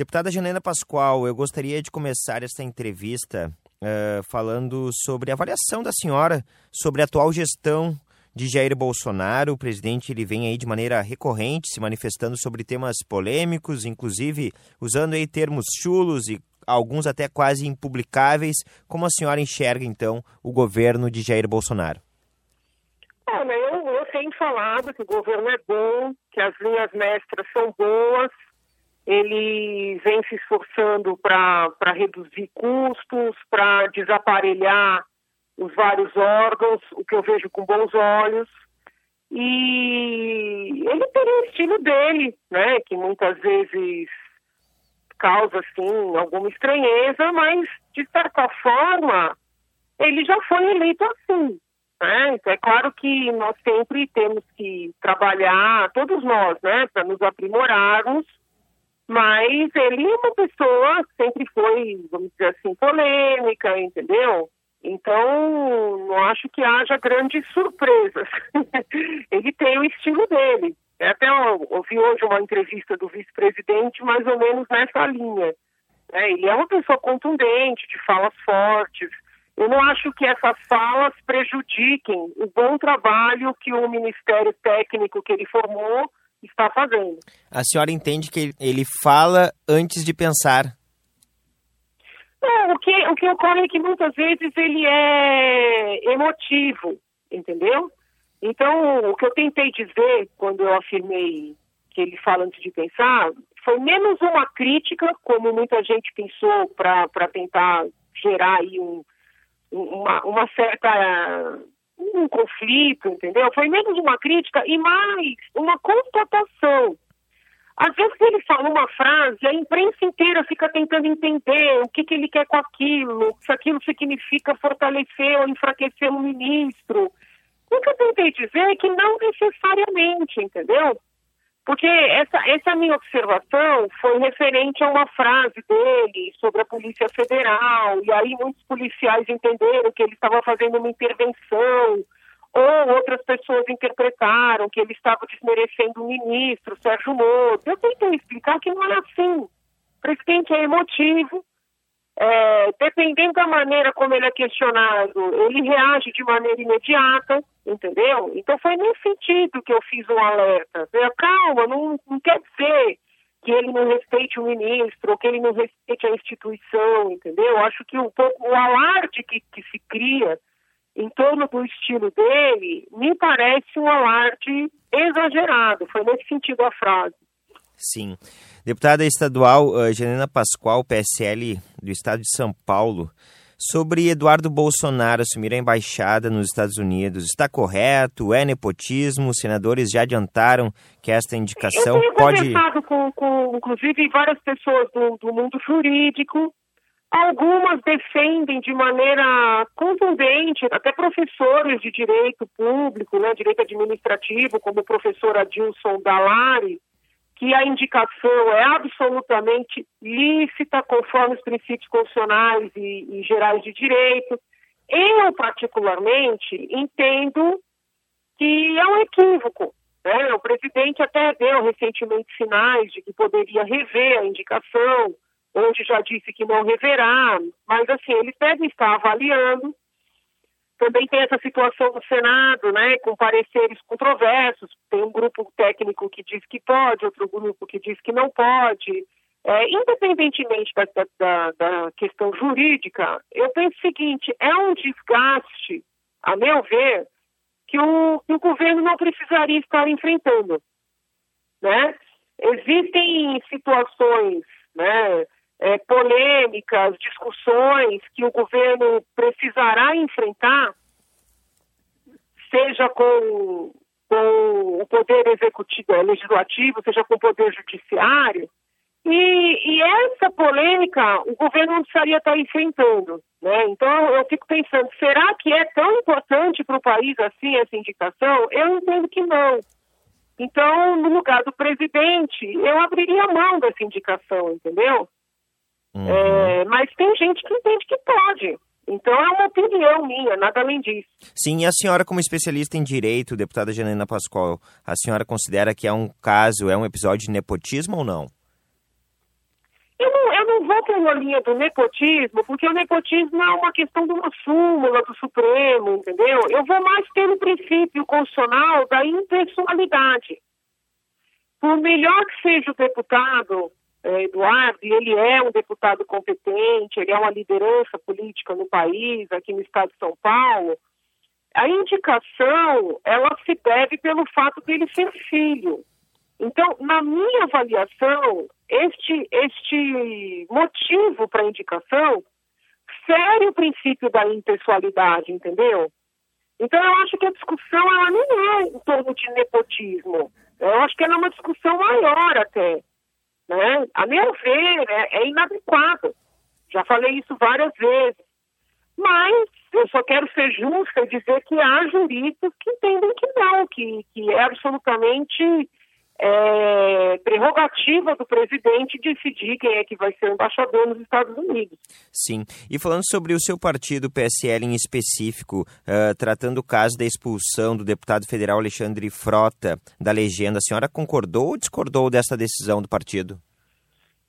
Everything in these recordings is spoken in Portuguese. Deputada Janaína Paschoal, eu gostaria de começar esta entrevista falando sobre a avaliação da senhora sobre a atual gestão de Jair Bolsonaro. O presidente ele vem aí de maneira recorrente se manifestando sobre temas polêmicos, inclusive usando aí termos chulos e alguns até quase impublicáveis. Como a senhora enxerga, então, o governo de Jair Bolsonaro? Olha, eu tenho falado que o governo é bom, que as linhas mestras são boas, ele vem se esforçando para reduzir custos, para desaparelhar os vários órgãos, o que eu vejo com bons olhos. E ele tem o estilo dele, né, que muitas vezes causa, assim, alguma estranheza, mas, de certa forma, ele já foi eleito assim, né? Então, é claro que nós sempre temos que trabalhar, todos nós, né, para nos aprimorarmos, mas ele é uma pessoa que sempre foi, vamos dizer assim, polêmica, entendeu? Então, não acho que haja grandes surpresas. Ele tem o estilo dele. Até eu ouvi hoje uma entrevista do vice-presidente mais ou menos nessa linha. Ele é uma pessoa contundente, de falas fortes. Eu não acho que essas falas prejudiquem o bom trabalho que o Ministério Técnico que ele formou está fazendo. A senhora entende que ele fala antes de pensar? Não, o que ocorre é que muitas vezes ele é emotivo, entendeu? Então, o que eu tentei dizer quando eu afirmei que ele fala antes de pensar, foi menos uma crítica, como muita gente pensou, para tentar gerar aí uma certa... um conflito, entendeu? Foi menos uma crítica e mais uma constatação. Às vezes ele fala uma frase, a imprensa inteira fica tentando entender o que ele quer com aquilo, se aquilo significa fortalecer ou enfraquecer o ministro. O que eu tentei dizer é que não necessariamente, entendeu? Porque essa minha observação foi referente a uma frase dele sobre a Polícia Federal, e aí muitos policiais entenderam que ele estava fazendo uma intervenção, ou outras pessoas interpretaram que ele estava desmerecendo o ministro, Sérgio Moro. Eu tentei explicar que não é assim. O presidente é emotivo, dependendo da maneira como ele é questionado, ele reage de maneira imediata, entendeu? Então foi nesse sentido que eu fiz um alerta. Calma, não quer dizer que ele não respeite o ministro, ou que ele não respeite a instituição, entendeu? Acho que um pouco o alarde que se cria em torno do estilo dele, me parece um alarde exagerado. Foi nesse sentido a frase. Sim. Deputada estadual Janaína Paschoal, PSL do estado de São Paulo, sobre Eduardo Bolsonaro assumir a embaixada nos Estados Unidos. Está correto? É nepotismo? Os senadores já adiantaram que esta indicação pode... Eu tenho conversado com inclusive, várias pessoas do mundo jurídico. Algumas defendem de maneira contundente, até professores de direito público, né, direito administrativo, como o professor Adilson Dallari, que a indicação é absolutamente lícita, conforme os princípios constitucionais e gerais de direito. Eu, particularmente, entendo que é um equívoco, né? O presidente até deu recentemente sinais de que poderia rever a indicação, onde já disse que não reverá, mas, assim, eles devem estar avaliando. Também tem essa situação do Senado, né, com pareceres controversos. Tem um grupo técnico que diz que pode, outro grupo que diz que não pode. Independentemente da questão jurídica, eu penso o seguinte, é um desgaste, a meu ver, que o governo não precisaria estar enfrentando, né? Existem situações, né, polêmicas, discussões que o governo precisará enfrentar, seja com o poder executivo, legislativo, seja com o poder judiciário, e essa polêmica o governo não precisaria estar enfrentando, né? Então eu fico pensando, será que é tão importante para o país assim essa indicação? Eu entendo que não. Então, no lugar do presidente, eu abriria a mão dessa indicação, entendeu? Uhum. Mas tem gente que entende que pode. Então, é uma opinião minha, nada além disso. Sim, e a senhora, como especialista em direito, deputada Janaína Paschoal, a senhora considera que é um caso, é um episódio de nepotismo ou não? bolinha do nepotismo, porque o nepotismo é uma questão de uma súmula do Supremo, entendeu? Eu vou mais pelo princípio constitucional da impessoalidade. Por melhor que seja o deputado Eduardo, e ele é um deputado competente, ele é uma liderança política no país, aqui no estado de São Paulo, a indicação, ela se deve pelo fato dele ser filho. Então, na minha avaliação, este motivo para indicação fere o princípio da impessoalidade, entendeu? Então, eu acho que a discussão ela não é em torno de nepotismo. Eu acho que ela é uma discussão maior até, né? A meu ver, é inadequado. Já falei isso várias vezes. Mas eu só quero ser justa e dizer que há juristas que entendem que não, que é absolutamente... É prerrogativa do presidente decidir quem é que vai ser embaixador nos Estados Unidos. Sim, e falando sobre o seu partido, PSL em específico, tratando o caso da expulsão do deputado federal Alexandre Frota da legenda, a senhora concordou ou discordou dessa decisão do partido?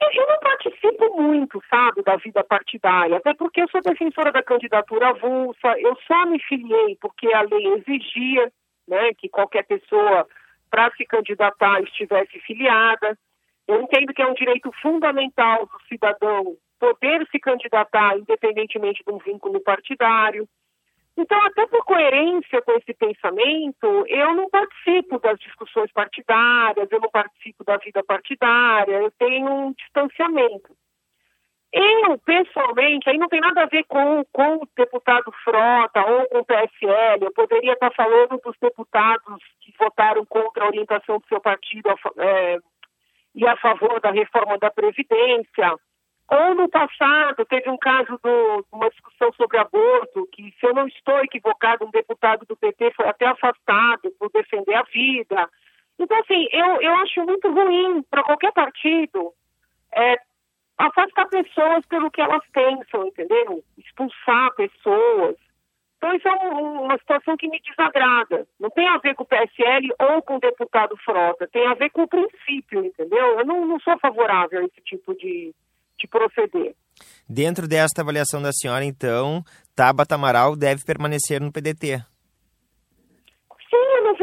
Eu não participo muito, sabe, da vida partidária, até porque eu sou defensora da candidatura avulsa, eu só me filiei porque a lei exigia, né, que qualquer pessoa... para se candidatar estivesse filiada. Eu entendo que é um direito fundamental do cidadão poder se candidatar independentemente de um vínculo partidário. Então, até por coerência com esse pensamento, eu não participo das discussões partidárias, eu não participo da vida partidária, eu tenho um distanciamento. Eu, pessoalmente, aí não tem nada a ver com o deputado Frota ou com o PSL, eu poderia estar falando dos deputados que votaram contra a orientação do seu partido e a favor da reforma da Previdência, ou no passado teve um caso de uma discussão sobre aborto, que se eu não estou equivocado, um deputado do PT foi até afastado por defender a vida. Então, assim, eu acho muito ruim para qualquer partido... afastar pessoas pelo que elas pensam, entendeu? Expulsar pessoas. Então, isso é uma situação que me desagrada. Não tem a ver com o PSL ou com o deputado Frota. Tem a ver com o princípio, entendeu? Eu não sou favorável a esse tipo de proceder. Dentro desta avaliação da senhora, então, Tabata Amaral deve permanecer no PDT.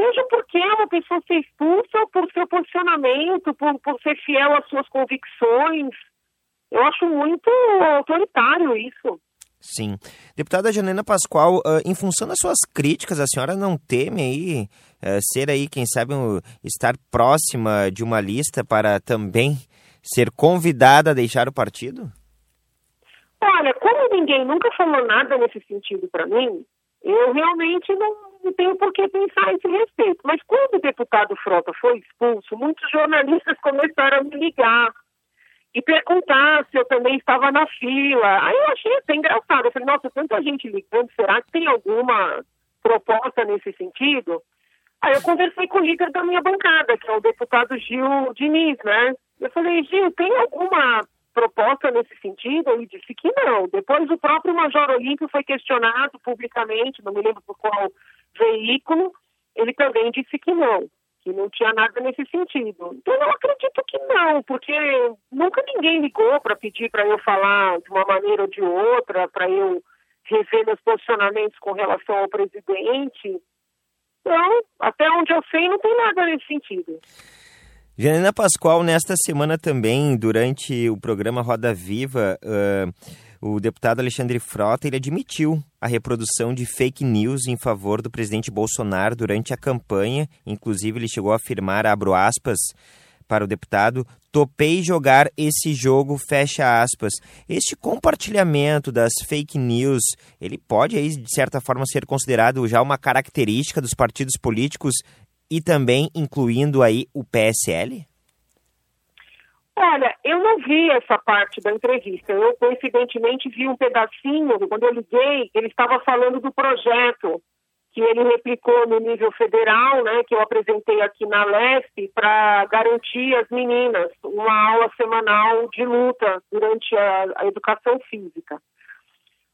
Veja por que uma pessoa se expulsa por seu posicionamento, por ser fiel às suas convicções. Eu acho muito autoritário isso. Sim. Deputada Janaína Paschoal, em função das suas críticas, a senhora não teme aí ser aí, quem sabe, estar próxima de uma lista para também ser convidada a deixar o partido? Olha, como ninguém nunca falou nada nesse sentido para mim, eu realmente não tenho por que pensar a esse respeito. Mas quando o deputado Frota foi expulso, muitos jornalistas começaram a me ligar e perguntar se eu também estava na fila. Aí eu achei até engraçado. Eu falei, nossa, tanta gente ligando, será que tem alguma proposta nesse sentido? Aí eu conversei com o líder da minha bancada, que é o deputado Gil Diniz, né? Eu falei, Gil, tem alguma proposta nesse sentido? Ele disse que não. Depois o próprio Major Olímpio foi questionado publicamente, não me lembro por qual veículo, ele também disse que não tinha nada nesse sentido. Então eu acredito que não, porque nunca ninguém ligou para pedir para eu falar de uma maneira ou de outra, para eu rever meus posicionamentos com relação ao presidente. Então, até onde eu sei, não tem nada nesse sentido. Janaína Paschoal, nesta semana também, durante o programa Roda Viva, o deputado Alexandre Frota ele admitiu a reprodução de fake news em favor do presidente Bolsonaro durante a campanha. Inclusive, ele chegou a afirmar, abro aspas, para o deputado, topei jogar esse jogo, fecha aspas. Este compartilhamento das fake news, ele pode, aí, de certa forma, ser considerado já uma característica dos partidos políticos e também incluindo aí o PSL? Olha, eu não vi essa parte da entrevista. Eu, coincidentemente, vi um pedacinho. Quando eu liguei, ele estava falando do projeto que ele replicou no nível federal, né, que eu apresentei aqui na LESP, para garantir às meninas uma aula semanal de luta durante a educação física.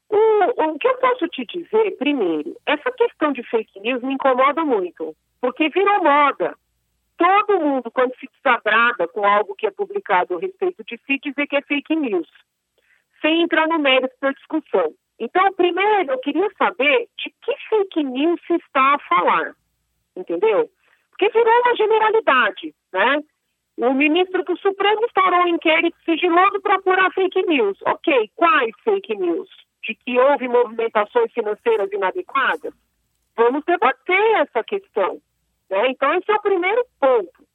O que eu posso te dizer, primeiro, essa questão de fake news me incomoda muito, porque virou moda. Todo mundo, quando se desagrada com algo que é publicado a respeito de si, dizer que é fake news. sem entrar no mérito da discussão. Então, primeiro, eu queria saber de que fake news se está a falar, entendeu? Porque virou uma generalidade, né? O ministro do Supremo instaurou um inquérito sigiloso para apurar fake news. Ok, quais fake news? De que houve movimentações financeiras inadequadas? Vamos debater essa questão, né? Então, esse é o primeiro ponto.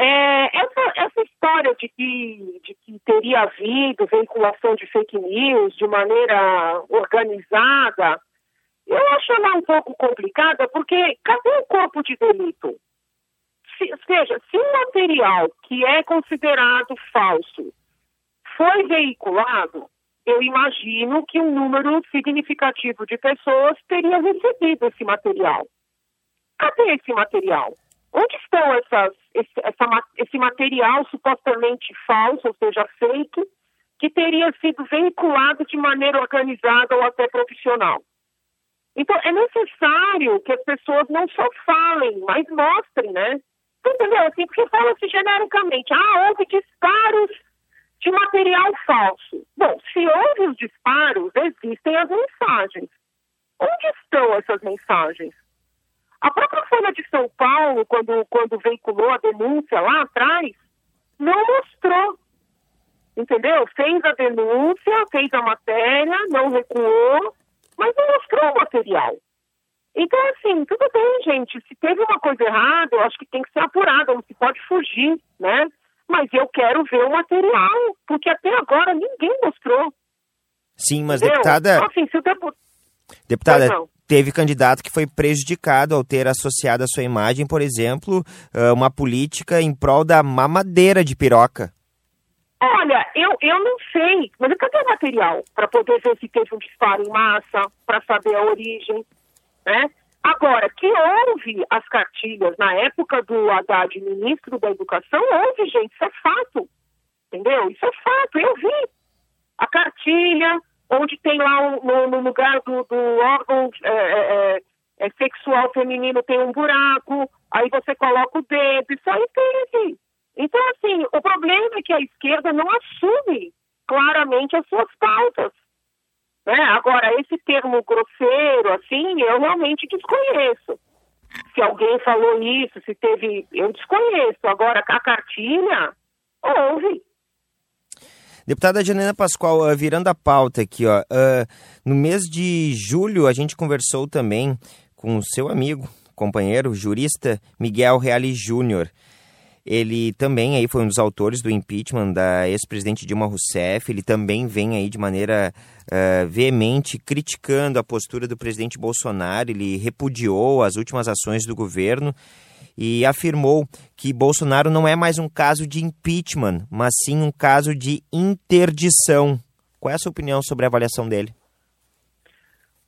Essa história de que teria havido veiculação de fake news de maneira organizada, eu acho ela um pouco complicada, porque cadê o corpo de delito? Se um material que é considerado falso foi veiculado, eu imagino que um número significativo de pessoas teria recebido esse material. Cadê esse material? Onde estão esse material supostamente falso, ou seja, fake, que teria sido veiculado de maneira organizada ou até profissional? Então, é necessário que as pessoas não só falem, mas mostrem, né? Entendeu? Assim, porque fala-se genericamente, houve disparos de material falso. Bom, se houve os disparos, existem as mensagens. Onde estão essas mensagens? A própria Folha de São Paulo, quando veiculou a denúncia lá atrás, não mostrou, entendeu? Fez a denúncia, fez a matéria, não recuou, mas não mostrou o material. Então, assim, tudo bem, gente, se teve uma coisa errada, eu acho que tem que ser apurada, não se pode fugir, né? Mas eu quero ver o material, porque até agora ninguém mostrou. Sim, mas entendeu? Deputada... Assim, se o deputada... Não. Teve candidato que foi prejudicado ao ter associado a sua imagem, por exemplo, uma política em prol da mamadeira de piroca. Olha, eu não sei, mas cadê o material para poder ver se teve um disparo em massa, para saber a origem, né? Agora, que houve as cartilhas na época do Haddad, ministro da Educação, houve, gente, isso é fato, entendeu? Isso é fato, eu vi a cartilha... onde tem lá no lugar do órgão sexual feminino tem um buraco, aí você coloca o dedo, isso aí tem. Então, assim, o problema é que a esquerda não assume claramente as suas pautas, né? Agora, esse termo grosseiro, assim, eu realmente desconheço. Se alguém falou isso, se teve... Eu desconheço. Agora, a cartilha, houve. Deputada Janaína Paschoal, virando a pauta aqui, ó, no mês de julho a gente conversou também com o seu amigo, companheiro, jurista Miguel Reale Júnior. Ele também aí foi um dos autores do impeachment da ex-presidente Dilma Rousseff. Ele também vem aí de maneira veemente criticando a postura do presidente Bolsonaro. Ele repudiou as últimas ações do governo e afirmou que Bolsonaro não é mais um caso de impeachment, mas sim um caso de interdição. Qual é a sua opinião sobre a avaliação dele?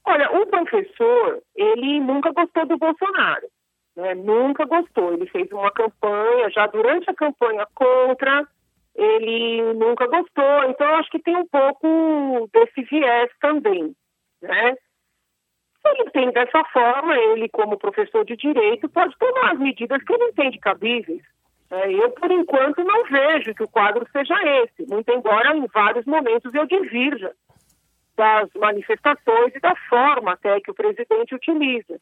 Olha, o professor, ele nunca gostou do Bolsonaro, né? Nunca gostou. Ele fez uma campanha, já durante a campanha contra, ele nunca gostou. Então, eu acho que tem um pouco desse viés também, né? Se ele entende dessa forma, ele, como professor de direito, pode tomar as medidas que ele entende cabíveis. Eu, por enquanto, não vejo que o quadro seja esse, muito embora em vários momentos eu divirja das manifestações e da forma até que o presidente utiliza.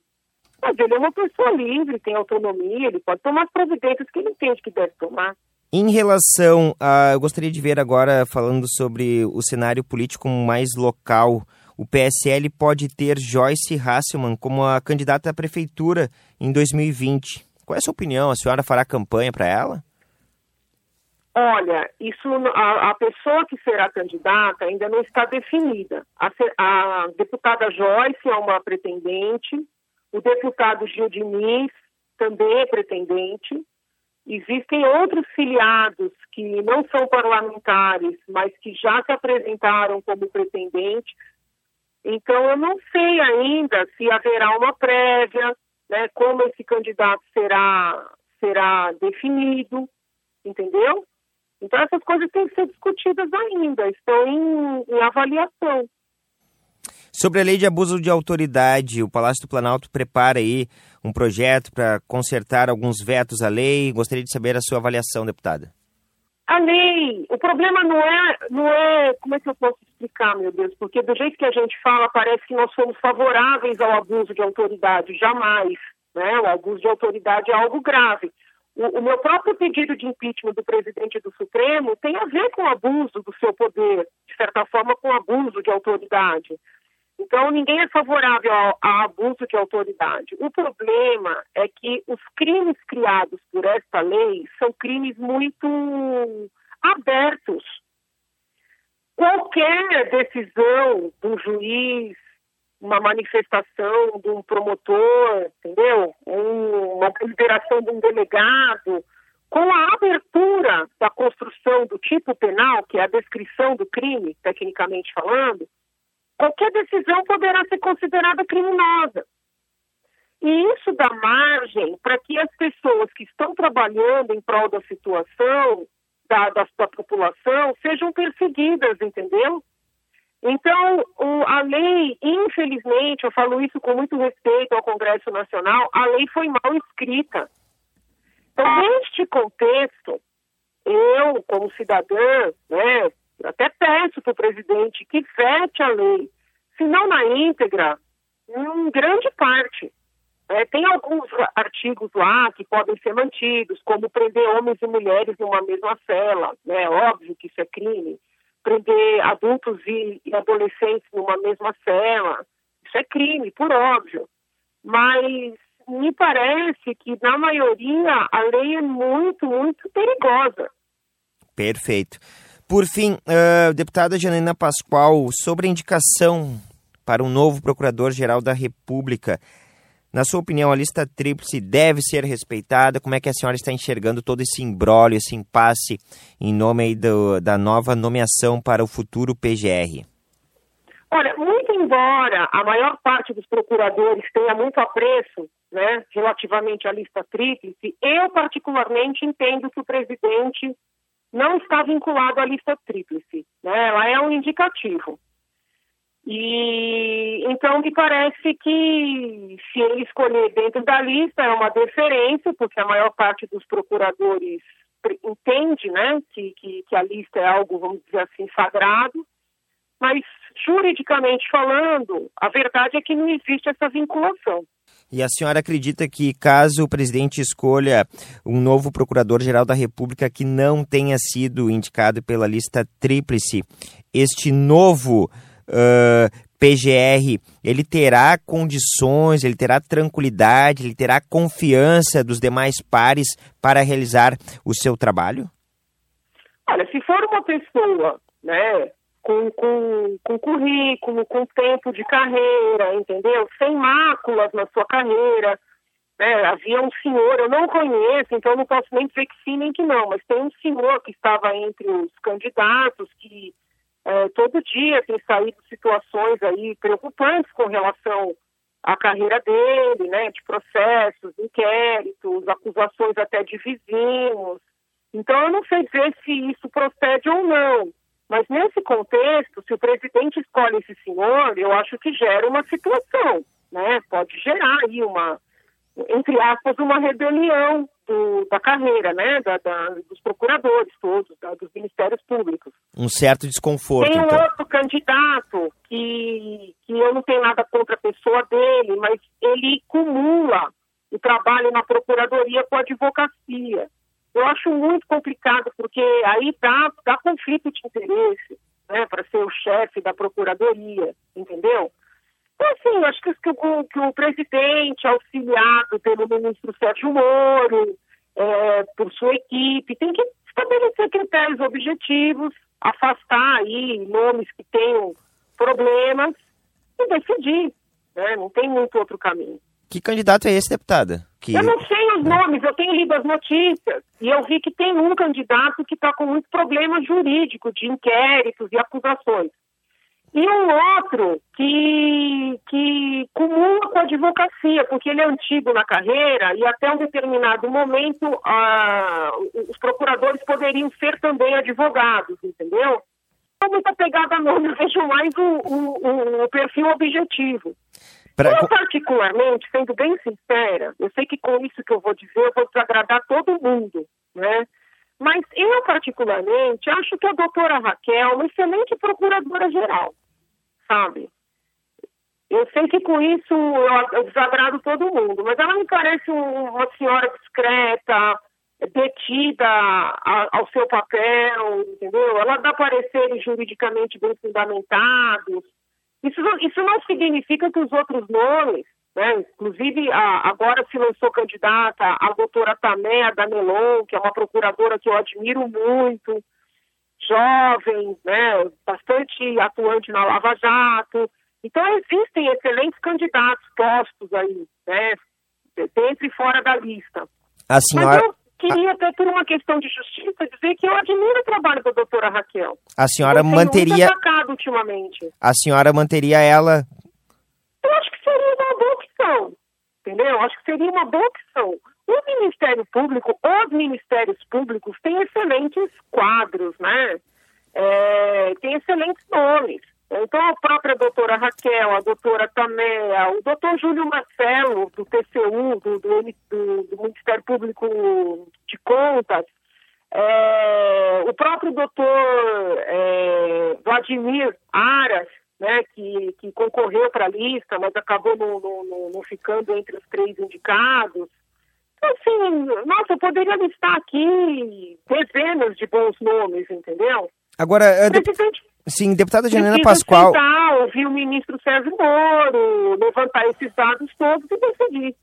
Mas ele é uma pessoa livre, tem autonomia, ele pode tomar as providências que ele entende que deve tomar. Em relação a... Eu gostaria de ver agora, falando sobre o cenário político mais local... O PSL pode ter Joyce Hasselman como a candidata à prefeitura em 2020. Qual é a sua opinião? A senhora fará campanha para ela? Olha, isso, a pessoa que será candidata ainda não está definida. A deputada Joyce é uma pretendente, o deputado Gil Diniz também é pretendente. Existem outros filiados que não são parlamentares, mas que já se apresentaram como pretendentes. Então, eu não sei ainda se haverá uma prévia, né, como esse candidato será definido, entendeu? Então, essas coisas têm que ser discutidas ainda, estão em avaliação. Sobre a lei de abuso de autoridade, o Palácio do Planalto prepara aí um projeto para consertar alguns vetos à lei. Gostaria de saber a sua avaliação, deputada. a lei. O problema não é, como é que eu posso explicar, meu Deus? Porque do jeito que a gente fala, parece que nós somos favoráveis ao abuso de autoridade. Jamais, né? O abuso de autoridade é algo grave. O meu próprio pedido de impeachment do presidente do Supremo tem a ver com o abuso do seu poder, de certa forma, com o abuso de autoridade. Então, ninguém é favorável ao abuso de autoridade. O problema é que os crimes criados por esta lei são crimes muito abertos. Qualquer decisão de um juiz, uma manifestação de um promotor, entendeu? Uma deliberação de um delegado, com a abertura da construção do tipo penal, que é a descrição do crime, tecnicamente falando, qualquer decisão poderá ser considerada criminosa. E isso dá margem para que as pessoas que estão trabalhando em prol da situação, da população, sejam perseguidas, entendeu? Então, a lei, infelizmente, eu falo isso com muito respeito ao Congresso Nacional, a lei foi mal escrita. Então, neste contexto, eu, como cidadã, né, até peço para o presidente que vete a lei, se não na íntegra, em grande parte. Tem alguns artigos lá que podem ser mantidos, como prender homens e mulheres numa mesma cela, né, óbvio que isso é crime. Prender adultos e adolescentes numa mesma cela, isso é crime, por óbvio. Mas me parece que, na maioria, a lei é muito, muito perigosa. Perfeito. Por fim, deputada Janaína Paschoal, sobre a indicação para um novo Procurador-Geral da República, na sua opinião, a lista tríplice deve ser respeitada? Como é que a senhora está enxergando todo esse imbróglio, esse impasse em nome aí da nova nomeação para o futuro PGR? Olha, muito embora a maior parte dos procuradores tenha muito apreço, né, relativamente à lista tríplice, eu particularmente entendo que o presidente não está vinculado à lista tríplice, né? Ela é um indicativo. E então me parece que se ele escolher dentro da lista é uma deferência, porque a maior parte dos procuradores entende, né, que a lista é algo, vamos dizer assim, sagrado, mas juridicamente falando, a verdade é que não existe essa vinculação. E a senhora acredita que, caso o presidente escolha um novo Procurador-Geral da República que não tenha sido indicado pela lista tríplice, este novo PGR, ele terá condições, ele terá tranquilidade, ele terá confiança dos demais pares para realizar o seu trabalho? Olha, se for uma pessoa, né, com currículo, com tempo de carreira, entendeu? Sem máculas na sua carreira, né? Havia um senhor, eu não conheço, então não posso nem dizer que sim nem que não, mas tem um senhor que estava entre os candidatos que todo dia tem saído situações aí preocupantes com relação à carreira dele, né, de processos, inquéritos, acusações até de vizinhos. Então, eu não sei dizer se isso procede ou não, mas nesse contexto, se o presidente escolhe esse senhor, eu acho que gera uma situação, né, pode gerar aí uma, entre aspas, uma rebelião da carreira, né, dos procuradores todos, dos ministérios públicos. Um certo desconforto. Tem um outro candidato que eu não tenho nada contra a pessoa dele, mas ele cumula o trabalho na procuradoria com a advocacia. Eu acho muito complicado, porque aí dá conflito de interesse, né, para ser o chefe da procuradoria, entendeu? Então, assim, acho que o presidente, auxiliado pelo ministro Sérgio Moro, por sua equipe, tem que estabelecer critérios objetivos, afastar aí nomes que tenham problemas e decidir, né? Não tem muito outro caminho. Que candidato é esse, deputada? Eu não sei os nomes, eu tenho lido as notícias e eu vi que tem um candidato que está com muito problema jurídico de inquéritos e acusações. E um outro que cumula com a advocacia, porque ele é antigo na carreira e até um determinado momento os procuradores poderiam ser também advogados, entendeu? Não é muita pegada não, eu vejo mais o perfil objetivo. Eu particularmente, sendo bem sincera, eu sei que com isso que eu vou dizer eu vou desagradar todo mundo, né? Mas eu, particularmente, acho que a doutora Raquel é uma excelente procuradora-geral, sabe? Eu sei que com isso eu desagrado todo mundo, mas ela me parece uma senhora discreta, detida ao seu papel, entendeu? Ela dá pareceres juridicamente bem fundamentados. Isso não significa que os outros nomes, né? Inclusive agora se lançou candidata a doutora Thaméa Danelon, que é uma procuradora que eu admiro muito, jovem, né? Bastante atuante na Lava Jato. Então existem excelentes candidatos postos aí, né? Dentro e fora da lista. A senhora... Queria até, por uma questão de justiça, dizer que eu admiro o trabalho da doutora Raquel. A senhora manteria... ultimamente. A senhora manteria ela? Eu acho que seria uma boa opção, entendeu? Acho que seria uma boa opção. O Ministério Público, os Ministérios Públicos têm excelentes quadros, né? Tem excelentes nomes. Então, a própria doutora Raquel, a doutora Thaméa, o doutor Júlio Marcelo, do TCU, do Ministério Público de Contas, o próprio doutor Vladimir Aras, né, que concorreu para a lista, mas acabou não ficando entre os três indicados. Então, assim, nossa, eu poderia listar aqui dezenas de bons nomes, entendeu? Agora, presidente... Sim, deputada Janaína Paschoal... Sentar, ouvir o ministro Sérgio Moro, levantar esses dados todos e decidir.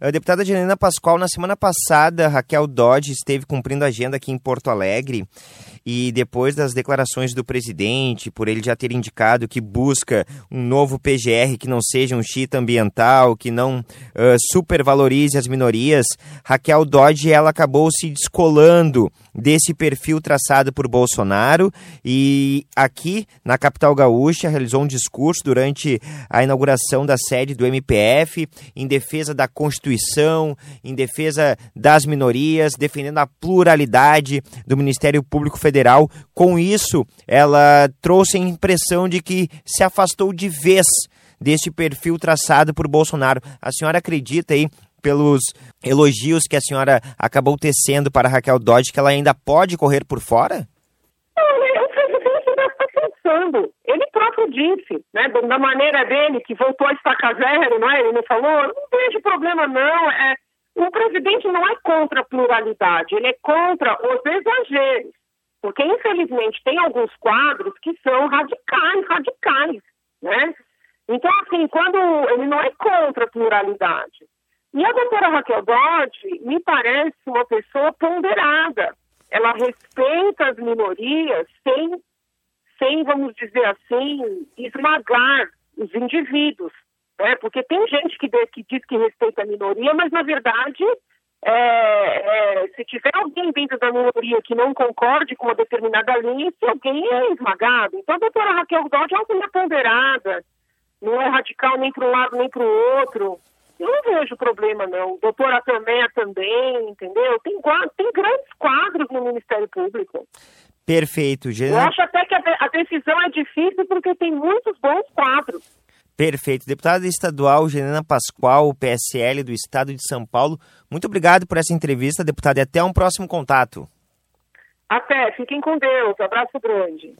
A deputada Janaína Paschoal, na semana passada, Raquel Dodge esteve cumprindo a agenda aqui em Porto Alegre e depois das declarações do presidente, por ele já ter indicado que busca um novo PGR que não seja um chita ambiental, que não supervalorize as minorias, Raquel Dodge ela acabou se descolando desse perfil traçado por Bolsonaro e aqui na capital gaúcha realizou um discurso durante a inauguração da sede do MPF em defesa da Constituição, em defesa das minorias, defendendo a pluralidade do Ministério Público Federal. Com isso, ela trouxe a impressão de que se afastou de vez desse perfil traçado por Bolsonaro. A senhora acredita aí, pelos elogios que a senhora acabou tecendo para Raquel Dodge, que ela ainda pode correr por fora? O presidente ainda está pensando. Ele próprio disse, né, da maneira dele, que voltou a estaca zero, não é? Ele não falou, não vejo problema não. O presidente não é contra a pluralidade, ele é contra os exageros. Porque, infelizmente, tem alguns quadros que são radicais, né? Então, assim, quando ele não é contra a pluralidade. E a doutora Raquel Dodge me parece uma pessoa ponderada. Ela respeita as minorias sem, vamos dizer assim, esmagar os indivíduos, né? Porque tem gente que diz que respeita a minoria, mas, na verdade, se tiver alguém dentro da minoria que não concorde com uma determinada linha, esse alguém é esmagado. Então, a doutora Raquel Dodge é uma mulher ponderada, não é radical nem para um lado nem para o outro. Eu não vejo problema, não. Doutora Thaméa também, entendeu? Tem grandes quadros no Ministério Público. Perfeito, Janaína. Eu acho até que a decisão é difícil porque tem muitos bons quadros. Perfeito. Deputada estadual Janaína Paschoal, PSL do Estado de São Paulo, muito obrigado por essa entrevista, deputada, e até um próximo contato. Até, fiquem com Deus. Abraço grande.